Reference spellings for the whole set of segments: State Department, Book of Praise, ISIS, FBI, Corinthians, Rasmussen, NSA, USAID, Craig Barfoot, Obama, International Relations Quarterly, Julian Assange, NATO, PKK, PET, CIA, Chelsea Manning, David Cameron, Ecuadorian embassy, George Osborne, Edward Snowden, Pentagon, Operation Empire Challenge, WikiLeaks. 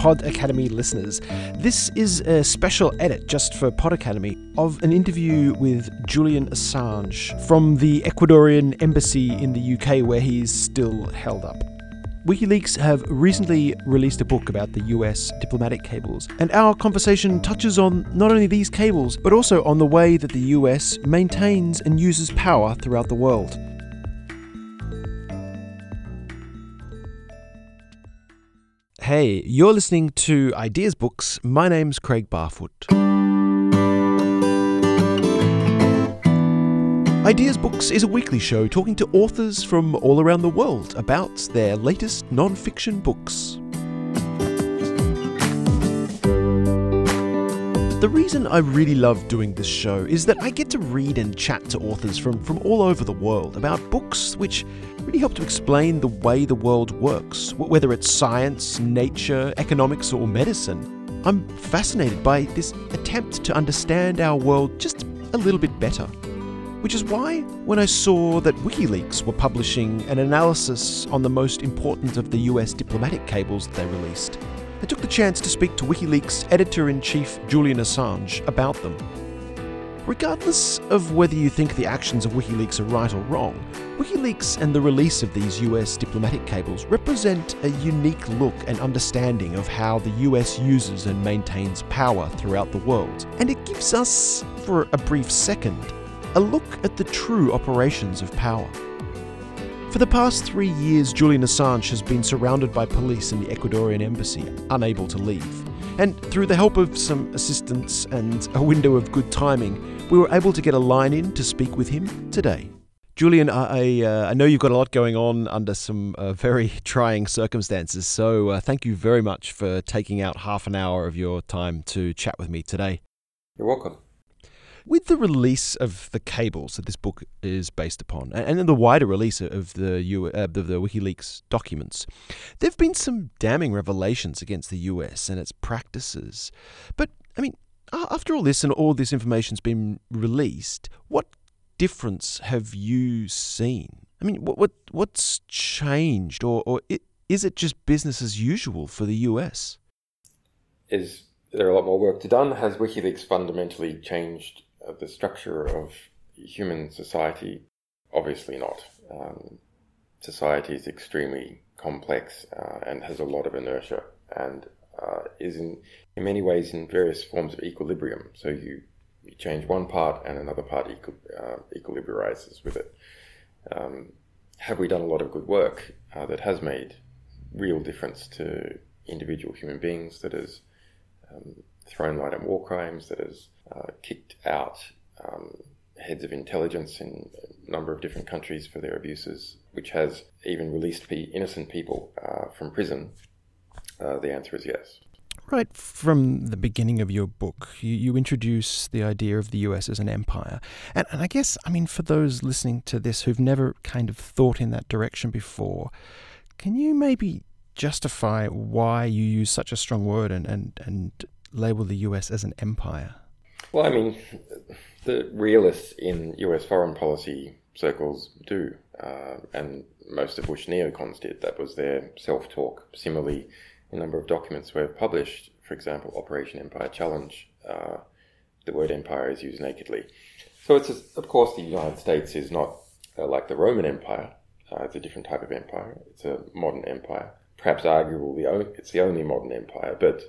Pod Academy listeners. This is a special edit just for Pod Academy of an interview with Julian Assange from the Ecuadorian embassy in the UK, where he's still held up. WikiLeaks have recently released a book about the US diplomatic cables, and our conversation touches on not only these cables, but also on the way that the US maintains and uses power throughout the world. Hey, you're listening to Ideas Books. My name's Craig Barfoot. Ideas Books is a weekly show talking to authors from all around the world about their latest non-fiction books. The reason I really love doing this show is that I get to read and chat to authors from all over the world about books which really help to explain the way the world works, whether it's science, nature, economics, or medicine. I'm fascinated by this attempt to understand our world just a little bit better. Which is why, when I saw that WikiLeaks were publishing an analysis on the most important of the US diplomatic cables that they released, I took the chance to speak to WikiLeaks Editor-in-Chief Julian Assange about them. Regardless of whether you think the actions of WikiLeaks are right or wrong, WikiLeaks and the release of these US diplomatic cables represent a unique look and understanding of how the US uses and maintains power throughout the world. And it gives us, for a brief second, a look at the true operations of power. For the past 3 years, Julian Assange has been surrounded by police in the Ecuadorian embassy, unable to leave. And through the help of some assistance and a window of good timing, we were able to get a line in to speak with him today. Julian, I know you've got a lot going on under some very trying circumstances, so thank you very much for taking out half an hour of your time to chat with me today. You're welcome. With the release of the cables that this book is based upon, and the wider release of the WikiLeaks documents, there have been some damning revelations against the US and its practices. But, I mean, after all this and all this information's been released, what difference have you seen? I mean, what's changed, or is it just business as usual for the US? Is there a lot more work to done? Has WikiLeaks fundamentally changed the structure of human society? Obviously not. Society is extremely complex and has a lot of inertia, and is in many ways in various forms of equilibrium. So you change one part and another part equilibrizes with it. Have we done a lot of good work that has made real difference to individual human beings, that is thrown light on war crimes, that has kicked out heads of intelligence in a number of different countries for their abuses, which has even released innocent people from prison? The answer is yes. Right from the beginning of your book, you introduce the idea of the US as an empire. And I guess, I mean, for those listening to this who've never kind of thought in that direction before, can you maybe justify why you use such a strong word and label the US as an empire? Well, I mean, the realists in US foreign policy circles do, and most of which neocons did. That was their self-talk. Similarly, a number of documents were published, for example, Operation Empire Challenge. The word empire is used nakedly. So it's just, of course, the United States is not like the Roman Empire. It's a different type of empire. It's a modern empire. Perhaps arguably, it's the only modern empire, but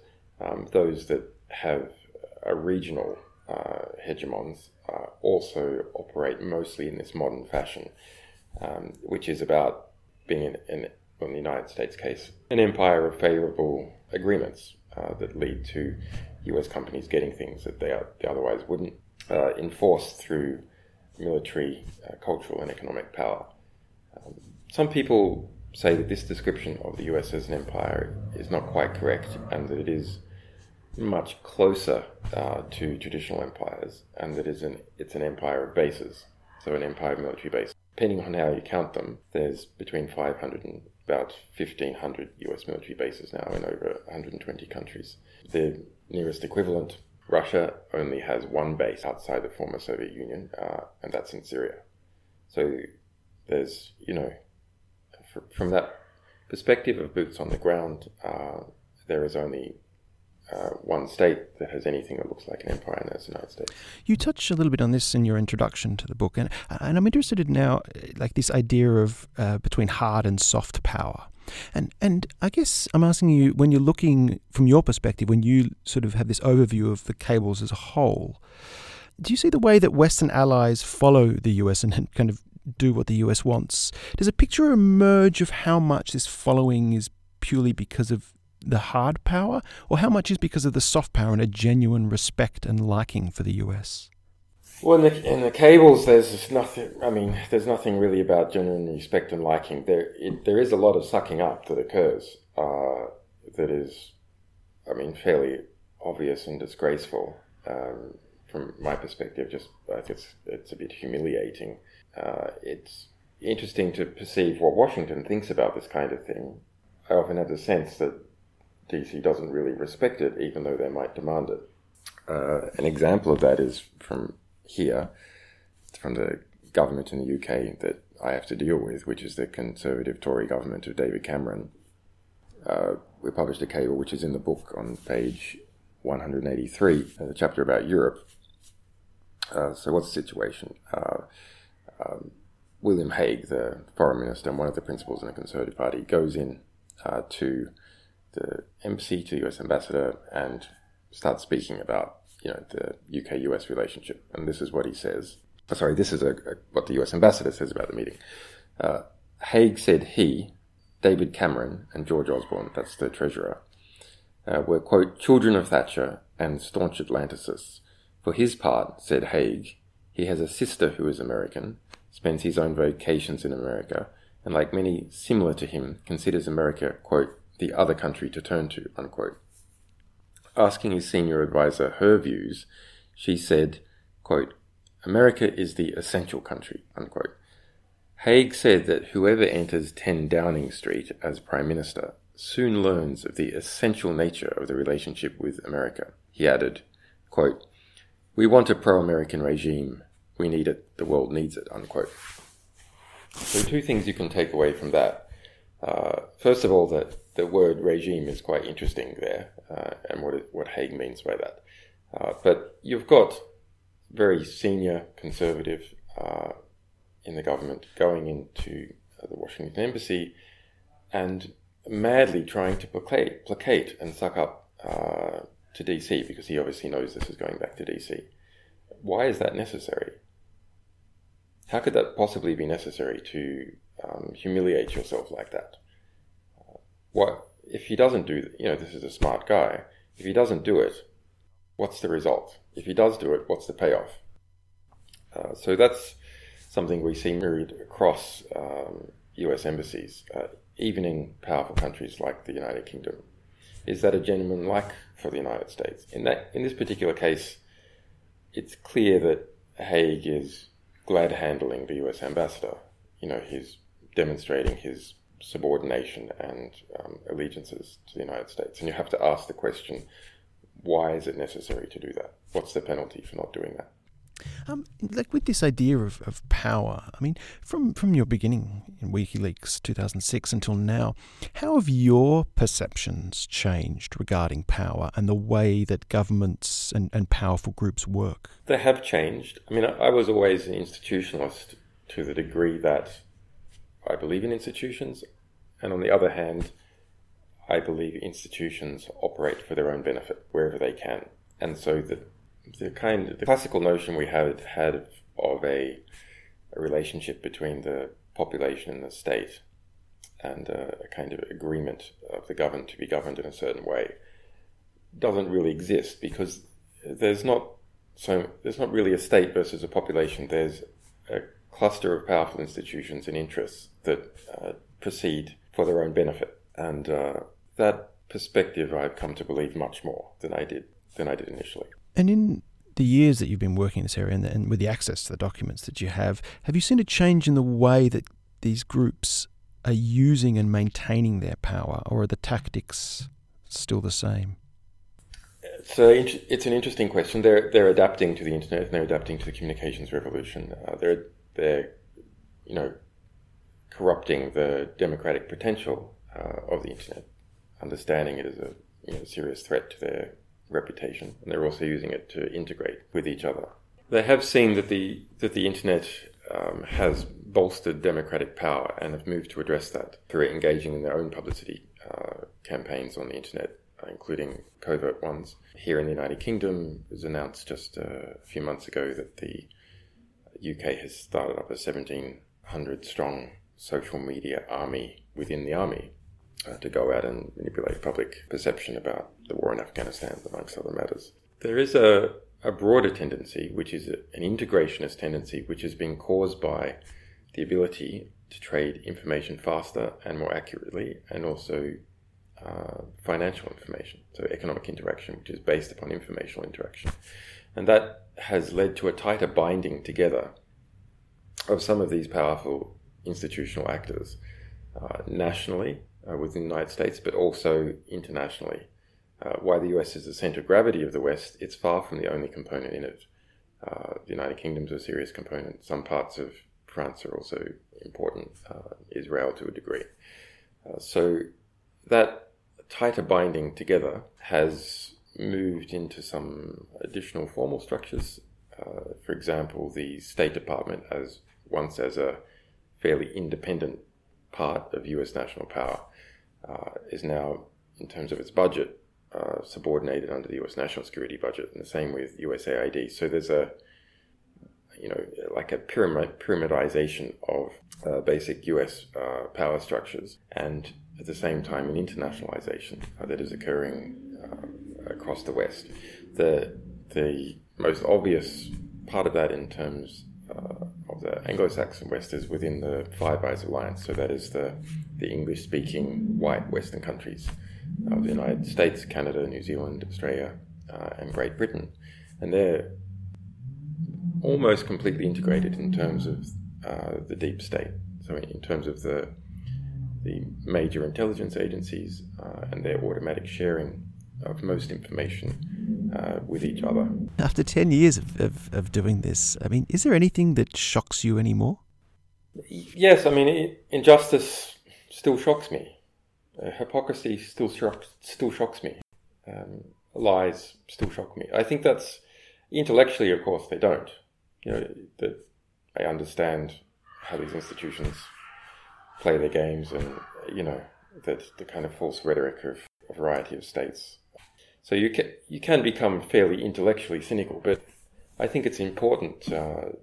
those that have a regional hegemons also operate mostly in this modern fashion, which is about being, in the United States case, an empire of favorable agreements that lead to US companies getting things that they otherwise wouldn't, enforced through military, cultural, and economic power. Some people say that this description of the US as an empire is not quite correct, and that it is much closer to traditional empires, and that it's an empire of bases, so an empire of military bases. Depending on how you count them, there's between 500 and about 1,500 US military bases now in over 120 countries. The nearest equivalent, Russia, only has one base outside the former Soviet Union, and that's in Syria. So there's, from that perspective of boots on the ground, there is only one state that has anything that looks like an empire, and that's the United States. You touched a little bit on this in your introduction to the book, and I'm interested in now, like this idea of between hard and soft power. And I guess I'm asking you, when you're looking from your perspective, when you sort of have this overview of the cables as a whole, do you see the way that Western allies follow the US and kind of do what the US wants? Does a picture emerge of how much this following is purely because of the hard power, or how much is because of the soft power and a genuine respect and liking for the US? Well, in the cables, there's nothing. I mean, there's nothing really about genuine respect and liking. There is a lot of sucking up that occurs. That is, I mean, fairly obvious and disgraceful from my perspective. Just, I think it's a bit humiliating. It's interesting to perceive what Washington thinks about this kind of thing. I often have the sense that DC doesn't really respect it, even though they might demand it. An example of that is from the government in the UK that I have to deal with, which is the Conservative Tory government of David Cameron. We published a cable which is in the book on page 183, the chapter about Europe. So what's the situation? William Hague, the foreign minister and one of the principals in the Conservative Party, goes in to the embassy, to the US ambassador, and starts speaking about the UK-US relationship. And this is what he says. What the US ambassador says about the meeting. Hague said David Cameron, and George Osborne, that's the treasurer, were, quote, children of Thatcher and staunch Atlanticists. For his part, said Hague, he has a sister who is American, spends his own vacations in America, and like many similar to him, considers America, quote, the other country to turn to, unquote. Asking his senior advisor her views, she said, quote, America is the essential country, unquote. Haig said that whoever enters 10 Downing Street as Prime Minister soon learns of the essential nature of the relationship with America. He added, quote, we want a pro-American regime. We need it. The world needs it, unquote. So two things you can take away from that. First of all, that the word regime is quite interesting there, and what Hague means by that. But you've got very senior conservative in the government going into the Washington embassy and madly trying to placate and suck up to DC, because he obviously knows this is going back to DC. Why is that necessary? How could that possibly be necessary to humiliate yourself like that? What if he doesn't do? This is a smart guy. If he doesn't do it, what's the result? If he does do it, what's the payoff? So that's something we see mirrored across U.S. embassies, even in powerful countries like the United Kingdom. Is that a genuine like for the United States? In this particular case, it's clear that Haig is glad handling the U.S. ambassador. He's demonstrating his subordination and allegiances to the United States. And you have to ask the question, why is it necessary to do that? What's the penalty for not doing that? Like with this idea of power, I mean, from your beginning in WikiLeaks 2006 until now, how have your perceptions changed regarding power and the way that governments and powerful groups work? They have changed. I mean, I was always an institutionalist to the degree that I believe in institutions, and on the other hand, I believe institutions operate for their own benefit wherever they can. And so the classical notion we had of a relationship between the population and the state, and a kind of agreement of the governed to be governed in a certain way, doesn't really exist, because there's not really a state versus a population. There's a cluster of powerful institutions and interests that proceed for their own benefit, and that perspective I've come to believe much more than I did initially. And in the years that you've been working in this area, and with the access to the documents that you have you seen a change in the way that these groups are using and maintaining their power, or are the tactics still the same? So it's an interesting question. They're adapting to the internet, and they're adapting to the communications revolution. They're corrupting the democratic potential of the internet, understanding it as a serious threat to their reputation, and they're also using it to integrate with each other. They have seen that the internet has bolstered democratic power and have moved to address that through engaging in their own publicity campaigns on the internet, including covert ones. Here in the United Kingdom, it was announced just a few months ago that the UK has started up a 1,700-strong social media army within the army to go out and manipulate public perception about the war in Afghanistan, amongst other matters. There is a broader tendency, which is an integrationist tendency, which has been caused by the ability to trade information faster and more accurately, and also financial information, so economic interaction, which is based upon informational interaction. And that has led to a tighter binding together of some of these powerful institutional actors nationally within the United States, but also internationally. While the US is the center of gravity of the West, it's far from the only component in it. The United Kingdom's a serious component. Some parts of France are also important, Israel to a degree. So that tighter binding together has moved into some additional formal structures. For example, the State Department, once as a fairly independent part of US national power, is now, in terms of its budget, subordinated under the US national security budget, and the same with USAID. So there's a pyramidization of basic US power structures, and at the same time an internationalization that is occurring across the West. The most obvious part of that in terms of the Anglo-Saxon West is within the Five Eyes Alliance, so that is the English-speaking white Western countries of the United States, Canada, New Zealand, Australia, and Great Britain. And they're almost completely integrated in terms of the deep state, so in terms of the major intelligence agencies and their automatic sharing of most information with each other. After 10 years of doing this, I mean, is there anything that shocks you anymore? Yes, I mean, injustice still shocks me. Hypocrisy still shocks me. Lies still shock me. I think that's intellectually, of course, they don't. I understand how these institutions play their games, and that the kind of false rhetoric of a variety of states. So you can become fairly intellectually cynical, but I think it's important, or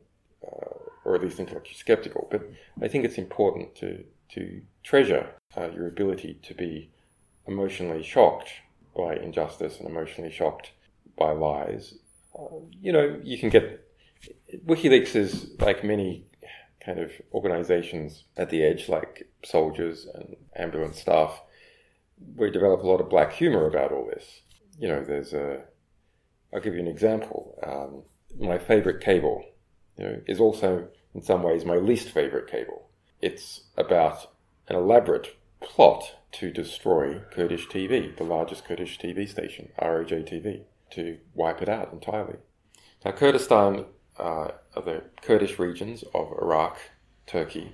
at least intellectually skeptical. But I think it's important to treasure your ability to be emotionally shocked by injustice and emotionally shocked by lies. You can get... WikiLeaks is like many kind of organizations at the edge, like soldiers and ambulance staff. We develop a lot of black humor about all this. I'll give you an example. My favorite cable, is also in some ways my least favorite cable. It's about an elaborate plot to destroy Kurdish TV, the largest Kurdish TV station, ROJ TV, to wipe it out entirely. Now, Kurdistan are the Kurdish regions of Iraq, Turkey,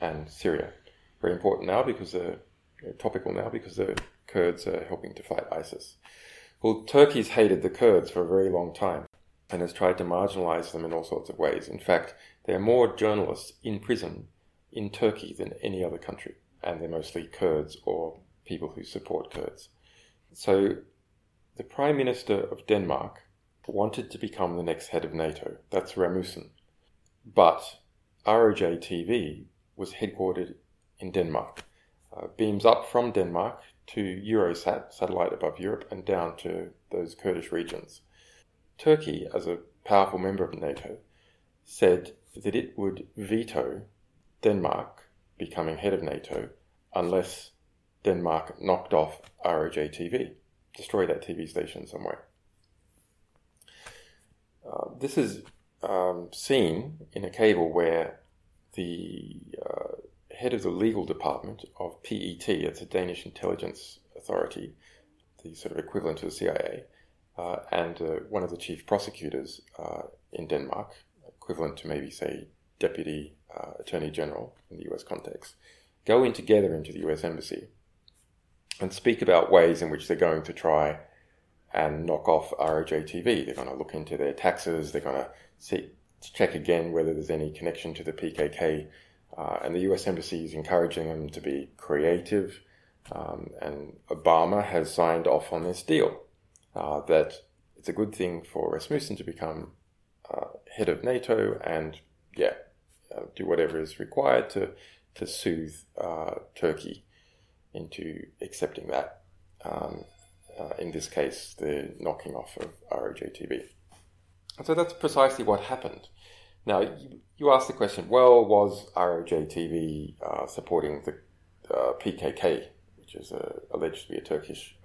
and Syria. Very important now because topical now because the Kurds are helping to fight ISIS. Well, Turkey's hated the Kurds for a very long time and has tried to marginalize them in all sorts of ways. In fact, there are more journalists in prison in Turkey than any other country, and they're mostly Kurds or people who support Kurds. So the Prime Minister of Denmark wanted to become the next head of NATO. That's Rasmussen. But ROJ TV was headquartered in Denmark. Beams up from Denmark to EUROSAT, satellite above Europe, and down to those Kurdish regions. Turkey, as a powerful member of NATO, said that it would veto Denmark becoming head of NATO unless Denmark knocked off ROJ TV, destroyed that TV station somewhere. This is seen in a cable where the head of the legal department of PET, it's a Danish intelligence authority, the sort of equivalent to the CIA, and one of the chief prosecutors in Denmark, equivalent to maybe, say, deputy attorney general in the US context, go in together into the US embassy and speak about ways in which they're going to try and knock off ROJ TV. They're going to look into their taxes. They're going to check again whether there's any connection to the PKK. And the US Embassy is encouraging them to be creative. And Obama has signed off on this deal, that it's a good thing for Rasmussen to become head of NATO and, do whatever is required to soothe Turkey into accepting that. In this case, the knocking off of ROJTV. So that's precisely what happened. Now, you asked the question, well, was ROJTV supporting the PKK, which is alleged to be a Turkish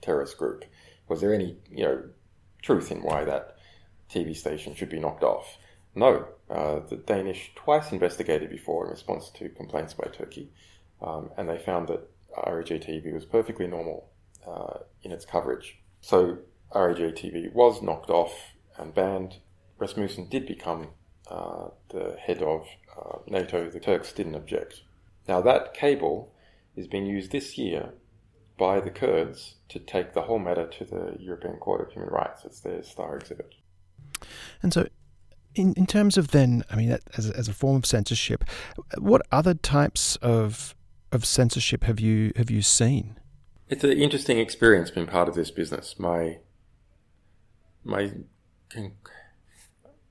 terrorist group? Was there any, truth in why that TV station should be knocked off? No. The Danish twice investigated before in response to complaints by Turkey, and they found that ROJTV was perfectly normal in its coverage. So ROJTV was knocked off and banned. Rasmussen did become the head of NATO. The Turks didn't object. Now that cable is being used this year by the Kurds to take the whole matter to the European Court of Human Rights. It's their star exhibit. And so in terms of then, as a form of censorship, what other types of censorship have you seen? It's an interesting experience being part of this business. I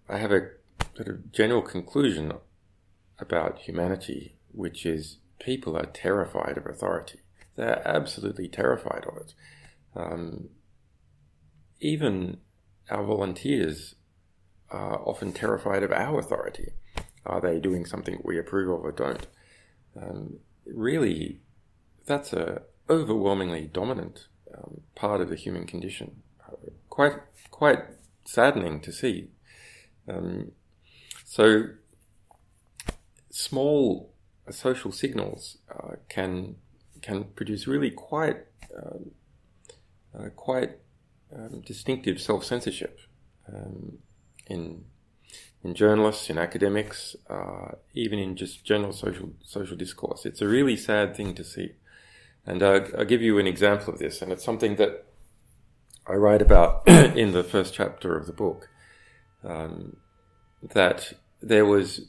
have a sort of general conclusion about humanity, which is people are terrified of authority. They're absolutely terrified of it. Even our volunteers are often terrified of our authority. Are they doing something we approve of or don't? Really, that's a overwhelmingly dominant part of the human condition. Quite saddening to see. So small social signals can produce really quite distinctive self-censorship in journalists, in academics, even in just general social discourse. It's a really sad thing to see. And I'll give you an example of this, and it's something that I write about in the first chapter of the book, that there was,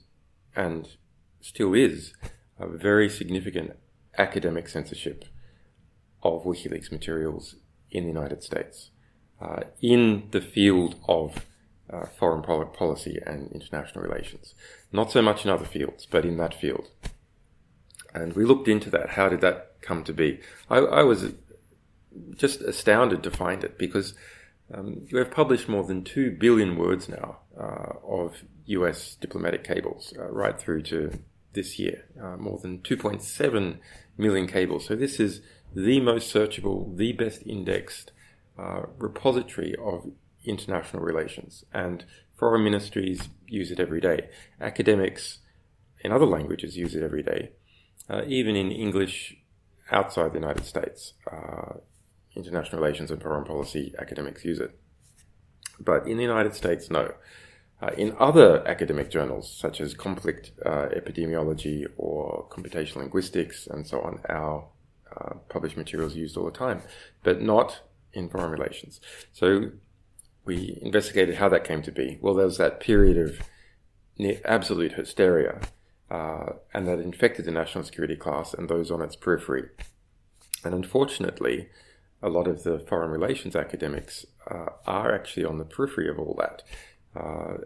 and still is, a very significant academic censorship of WikiLeaks materials in the United States, in the field of foreign policy and international relations. Not so much in other fields, but in that field. And we looked into that. How did that come to be? I was just astounded to find it, because we have published more than 2 billion words now of US diplomatic cables right through to this year, more than 2.7 million cables. So this is the most searchable, the best indexed repository of international relations, and foreign ministries use it every day. Academics in other languages use it every day, even in English. Outside the United States, international relations and foreign policy academics use it. But in the United States, no. In other academic journals, such as conflict epidemiology or computational linguistics and so on, our published material is used all the time, but not in foreign relations. So we investigated how that came to be. Well, there was that period of absolute hysteria, and that infected the national security class and those on its periphery. And unfortunately, a lot of the foreign relations academics are actually on the periphery of all that.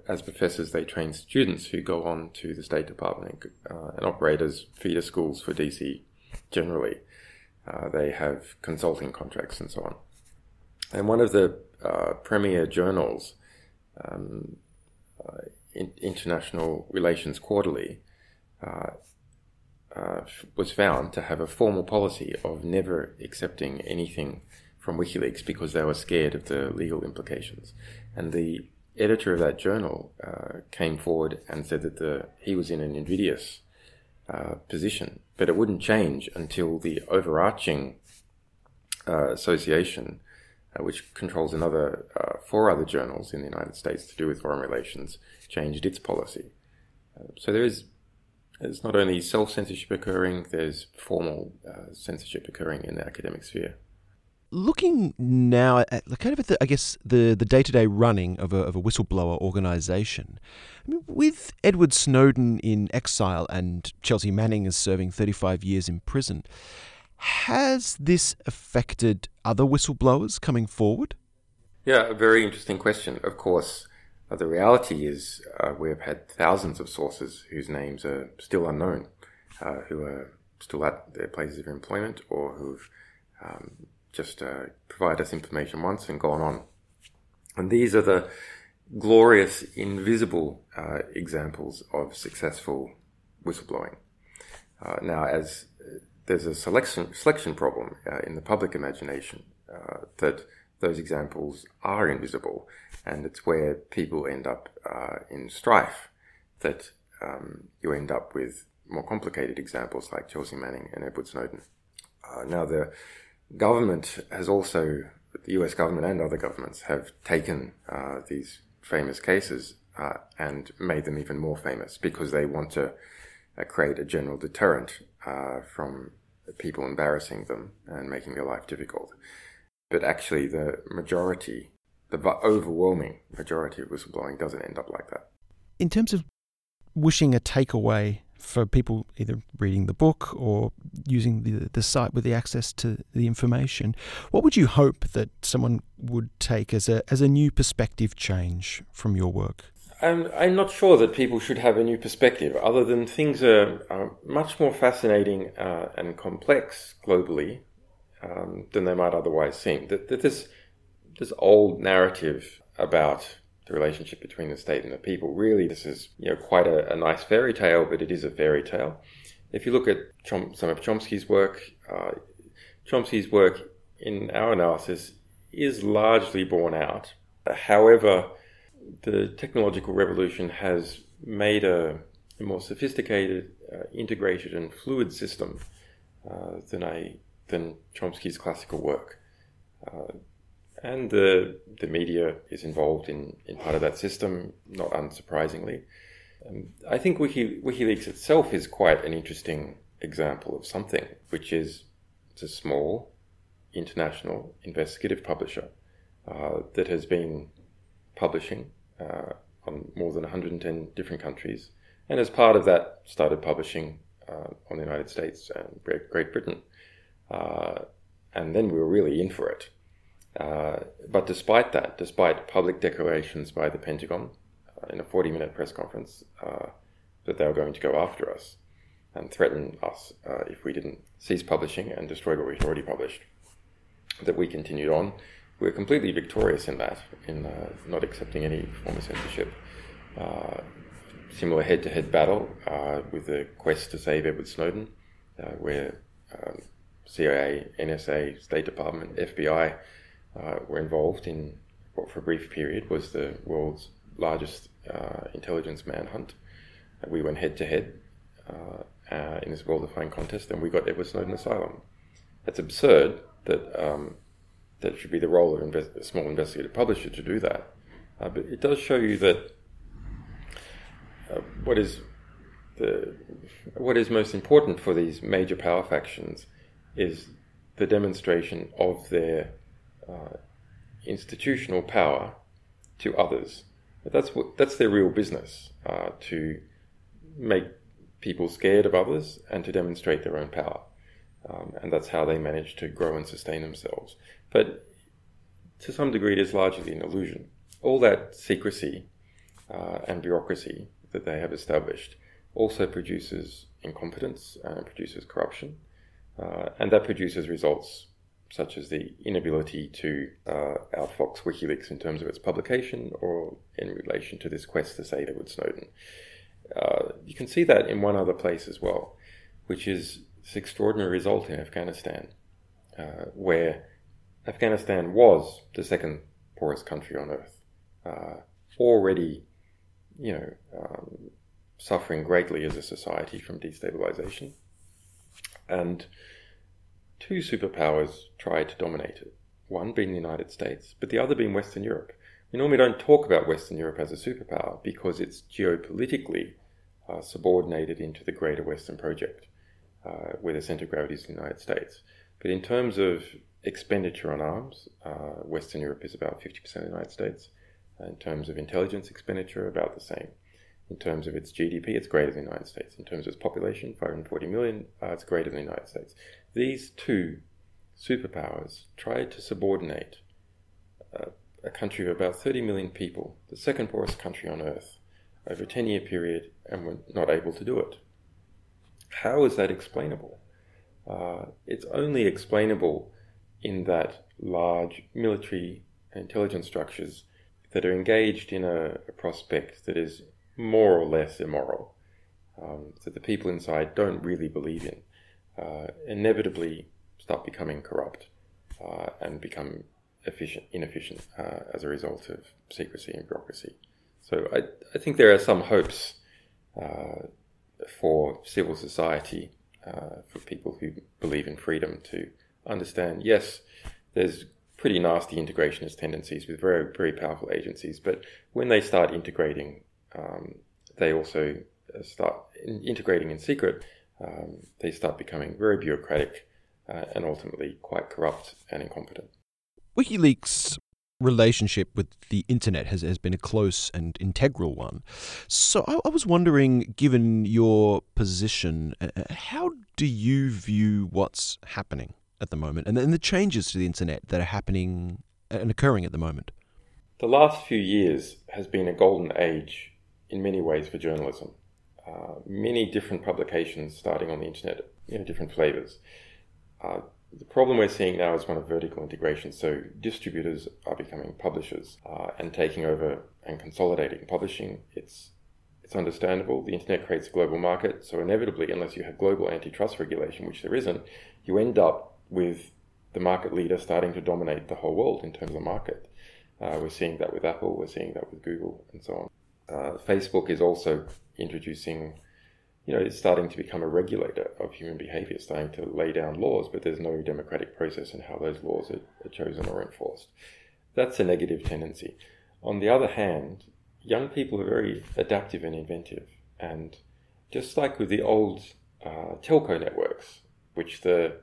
As professors, they train students who go on to the State Department and operate as feeder schools for DC generally. They have consulting contracts and so on. And one of the premier journals, International Relations Quarterly, was found to have a formal policy of never accepting anything from WikiLeaks because they were scared of the legal implications. And the editor of that journal came forward and said that he was in an invidious position, but it wouldn't change until the overarching association, which controls another 4 other journals in the United States to do with foreign relations, changed its policy. So there is There's not only self-censorship occurring, there's formal censorship occurring in the academic sphere. Looking now at kind of, the day-to-day running of a whistleblower organisation, I mean, with Edward Snowden in exile and Chelsea Manning is serving 35 years in prison, has this affected other whistleblowers coming forward? Yeah, a very interesting question. Of course, the reality is we have had thousands of sources whose names are still unknown, who are still at their places of employment or who've just provide us information once and gone on. And these are the glorious, invisible examples of successful whistleblowing. Now, as there's a selection problem in the public imagination that those examples are invisible, and it's where people end up in strife that you end up with more complicated examples like Chelsea Manning and Edward Snowden. Now, the government has also, the US government and other governments have taken these famous cases and made them even more famous because they want to create a general deterrent from people embarrassing them and making their life difficult. But actually the majority, the overwhelming majority of whistleblowing doesn't end up like that. In terms of wishing a takeaway for people either reading the book or using the site with the access to the information, what would you hope that someone would take as a new perspective change from your work? I'm not sure that people should have a new perspective, other than things are much more fascinating and complex globally than they might otherwise seem. That this old narrative about the relationship between the state and the people. Really, this is quite a nice fairy tale, but it is a fairy tale. If you look at some of Chomsky's work in our analysis is largely borne out. However, the technological revolution has made a more sophisticated, integrated and fluid system than Chomsky's classical work. And the media is involved in part of that system, not unsurprisingly. I think WikiLeaks itself is quite an interesting example of something, which is it's a small international investigative publisher that has been publishing on more than 110 different countries, and as part of that started publishing on the United States and Great Britain. And then we were really in for it. But despite that, despite public declarations by the Pentagon in a 40-minute press conference that they were going to go after us and threaten us if we didn't cease publishing and destroy what we'd already published, that we continued on. We were completely victorious in that, in not accepting any form of censorship. Similar head-to-head battle with the quest to save Edward Snowden, where CIA, NSA, State Department, FBI... were involved in what for a brief period was the world's largest intelligence manhunt. We went head-to-head in this world-defying contest, and we got Edward Snowden asylum. It's absurd that that should be the role of a small investigative publisher to do that. But it does show you that what is most important for these major power factions is the demonstration of their institutional power to others. But that's their real business, to make people scared of others and to demonstrate their own power. And that's how they manage to grow and sustain themselves. But to some degree, it is largely an illusion. All that secrecy and bureaucracy that they have established also produces incompetence and produces corruption. And that produces results such as the inability to outfox WikiLeaks in terms of its publication or in relation to this quest to save Edward Snowden. You can see that in one other place as well, which is this extraordinary result in Afghanistan, where Afghanistan was the second poorest country on earth, already suffering greatly as a society from destabilization. And two superpowers tried to dominate it, one being the United States, but the other being Western Europe. We normally don't talk about Western Europe as a superpower because it's geopolitically subordinated into the Greater Western Project, where the center of gravity is the United States. But in terms of expenditure on arms, Western Europe is about 50% of the United States. In terms of intelligence expenditure, about the same. In terms of its GDP, it's greater than the United States. In terms of its population, 540 million, it's greater than the United States. These two superpowers tried to subordinate a country of about 30 million people, the second poorest country on earth, over a 10-year period, and were not able to do it. How is that explainable? It's only explainable in that large military and intelligence structures that are engaged in a prospect that is more or less immoral, that the people inside don't really believe in, inevitably start becoming corrupt and become inefficient as a result of secrecy and bureaucracy. So I think there are some hopes for civil society, for people who believe in freedom to understand, yes, there's pretty nasty integrationist tendencies with very, very powerful agencies, but when they start integrating, they also start integrating in secret, they start becoming very bureaucratic and ultimately quite corrupt and incompetent. WikiLeaks' relationship with the internet has been a close and integral one. So I was wondering, given your position, how do you view what's happening at the moment and the changes to the internet that are happening and occurring at the moment? The last few years has been a golden age in many ways for journalism. Many different publications starting on the internet, different flavors. The problem we're seeing now is one of vertical integration. So distributors are becoming publishers and taking over and consolidating publishing. It's understandable. The internet creates a global market. So inevitably, unless you have global antitrust regulation, which there isn't, you end up with the market leader starting to dominate the whole world in terms of the market. We're seeing that with Apple. We're seeing that with Google and so on. Facebook is also introducing, it's starting to become a regulator of human behavior, starting to lay down laws, but there's no democratic process in how those laws are chosen or enforced. That's a negative tendency. On the other hand, young people are very adaptive and inventive. And just like with the old telco networks, which the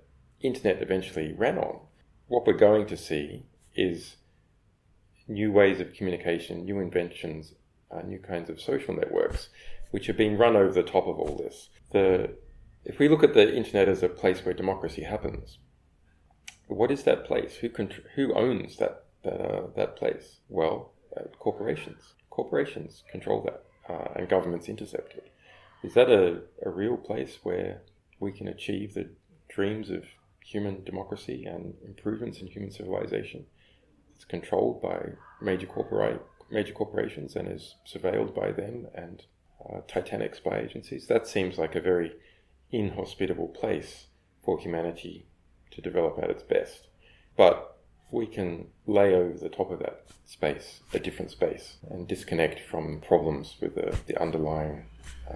internet eventually ran on, what we're going to see is new ways of communication, new inventions, new kinds of social networks, which have been run over the top of all this. If we look at the internet as a place where democracy happens, what is that place? Who owns that place? Well, corporations. Corporations control that, and governments intercept it. Is that a real place where we can achieve the dreams of human democracy and improvements in human civilization? It's controlled by major corporations and is surveilled by them and Titanic spy agencies. That seems like a very inhospitable place for humanity to develop at its best. But we can lay over the top of that space, a different space, and disconnect from problems with the underlying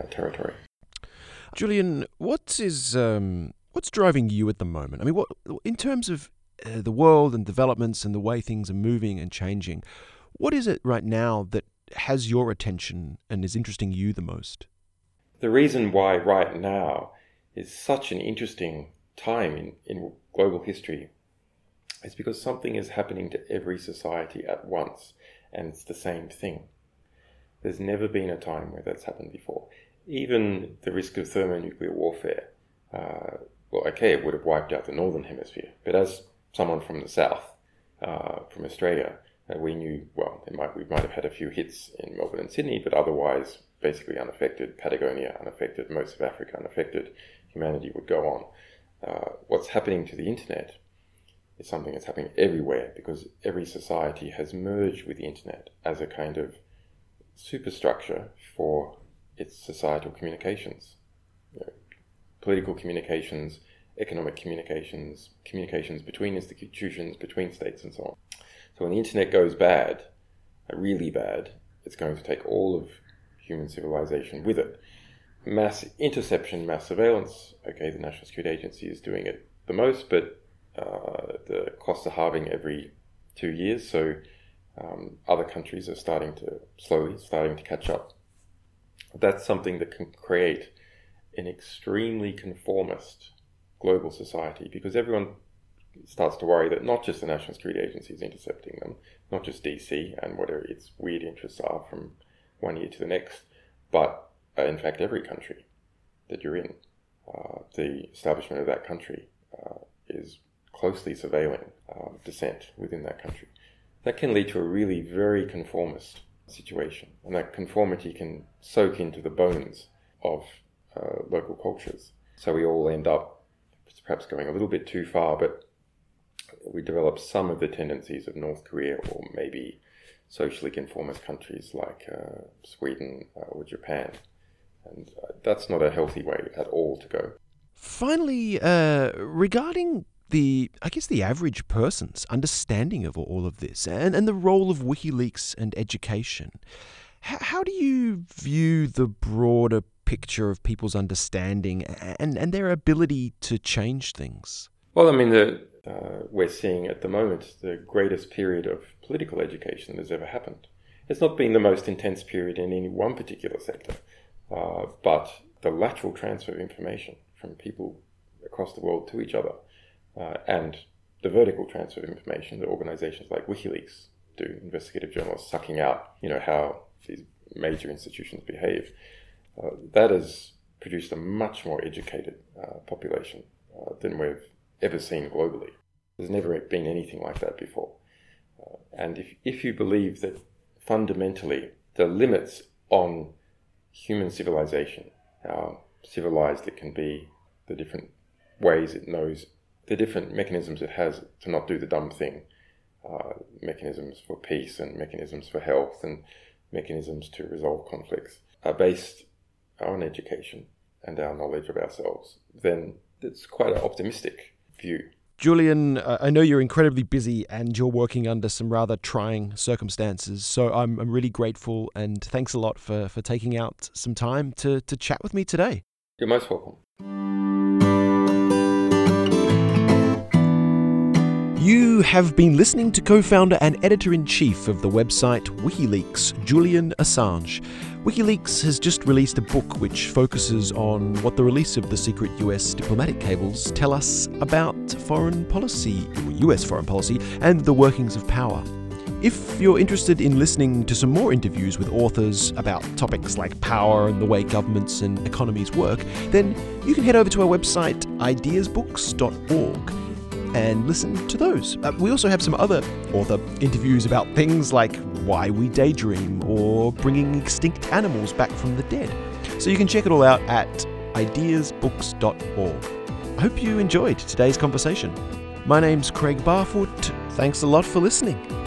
territory. Julian, what's driving you at the moment? I mean, what in terms of the world and developments and the way things are moving and changing, what is it right now that has your attention and is interesting you the most? The reason why right now is such an interesting time in global history is because something is happening to every society at once, and it's the same thing. There's never been a time where that's happened before. Even the risk of thermonuclear warfare, it would have wiped out the northern hemisphere, but as someone from the south, from Australia, we knew, we might have had a few hits in Melbourne and Sydney, but otherwise basically unaffected. Patagonia unaffected, most of Africa unaffected. Humanity would go on. What's happening to the internet is something that's happening everywhere because every society has merged with the internet as a kind of superstructure for its societal communications. Political communications, economic communications, communications between institutions, between states and so on. So when the internet goes bad, really bad, it's going to take all of human civilization with it. Mass interception, mass surveillance, the National Security Agency is doing it the most, but the costs are halving every 2 years, so other countries are starting to catch up. That's something that can create an extremely conformist global society, because everyone starts to worry that not just the National Security Agency is intercepting them, not just DC and whatever its weird interests are from one year to the next, but in fact every country that you're in, the establishment of that country is closely surveilling dissent within that country. That can lead to a really very conformist situation, and that conformity can soak into the bones of local cultures. So we all end up perhaps going a little bit too far, but we develop some of the tendencies of North Korea or maybe socially conformist countries like Sweden or Japan. And that's not a healthy way at all to go. Finally, regarding the average person's understanding of all of this and the role of WikiLeaks and education, how do you view the broader picture of people's understanding and their ability to change things? Well, I mean, we're seeing at the moment the greatest period of political education that has ever happened. It's not been the most intense period in any one particular sector, but the lateral transfer of information from people across the world to each other and the vertical transfer of information that organizations like WikiLeaks do, investigative journalists sucking out, how these major institutions behave, that has produced a much more educated population than we've ever seen globally. There's never been anything like that before. And if you believe that fundamentally the limits on human civilization, how civilized it can be, the different ways it knows, the different mechanisms it has to not do the dumb thing, mechanisms for peace and mechanisms for health and mechanisms to resolve conflicts, are based on education and our knowledge of ourselves, then it's quite an optimistic view. Julian, I know you're incredibly busy and you're working under some rather trying circumstances, so I'm really grateful and thanks a lot for taking out some time to chat with me today. You're most welcome. You have been listening to co-founder and editor-in-chief of the website WikiLeaks, Julian Assange. WikiLeaks has just released a book which focuses on what the release of the secret US diplomatic cables tell us about foreign policy, US foreign policy, and the workings of power. If you're interested in listening to some more interviews with authors about topics like power and the way governments and economies work, then you can head over to our website, ideasbooks.org. and listen to those. We also have some other author interviews about things like why we daydream or bringing extinct animals back from the dead. So you can check it all out at ideasbooks.org. I hope you enjoyed today's conversation. My name's Craig Barfoot. Thanks a lot for listening.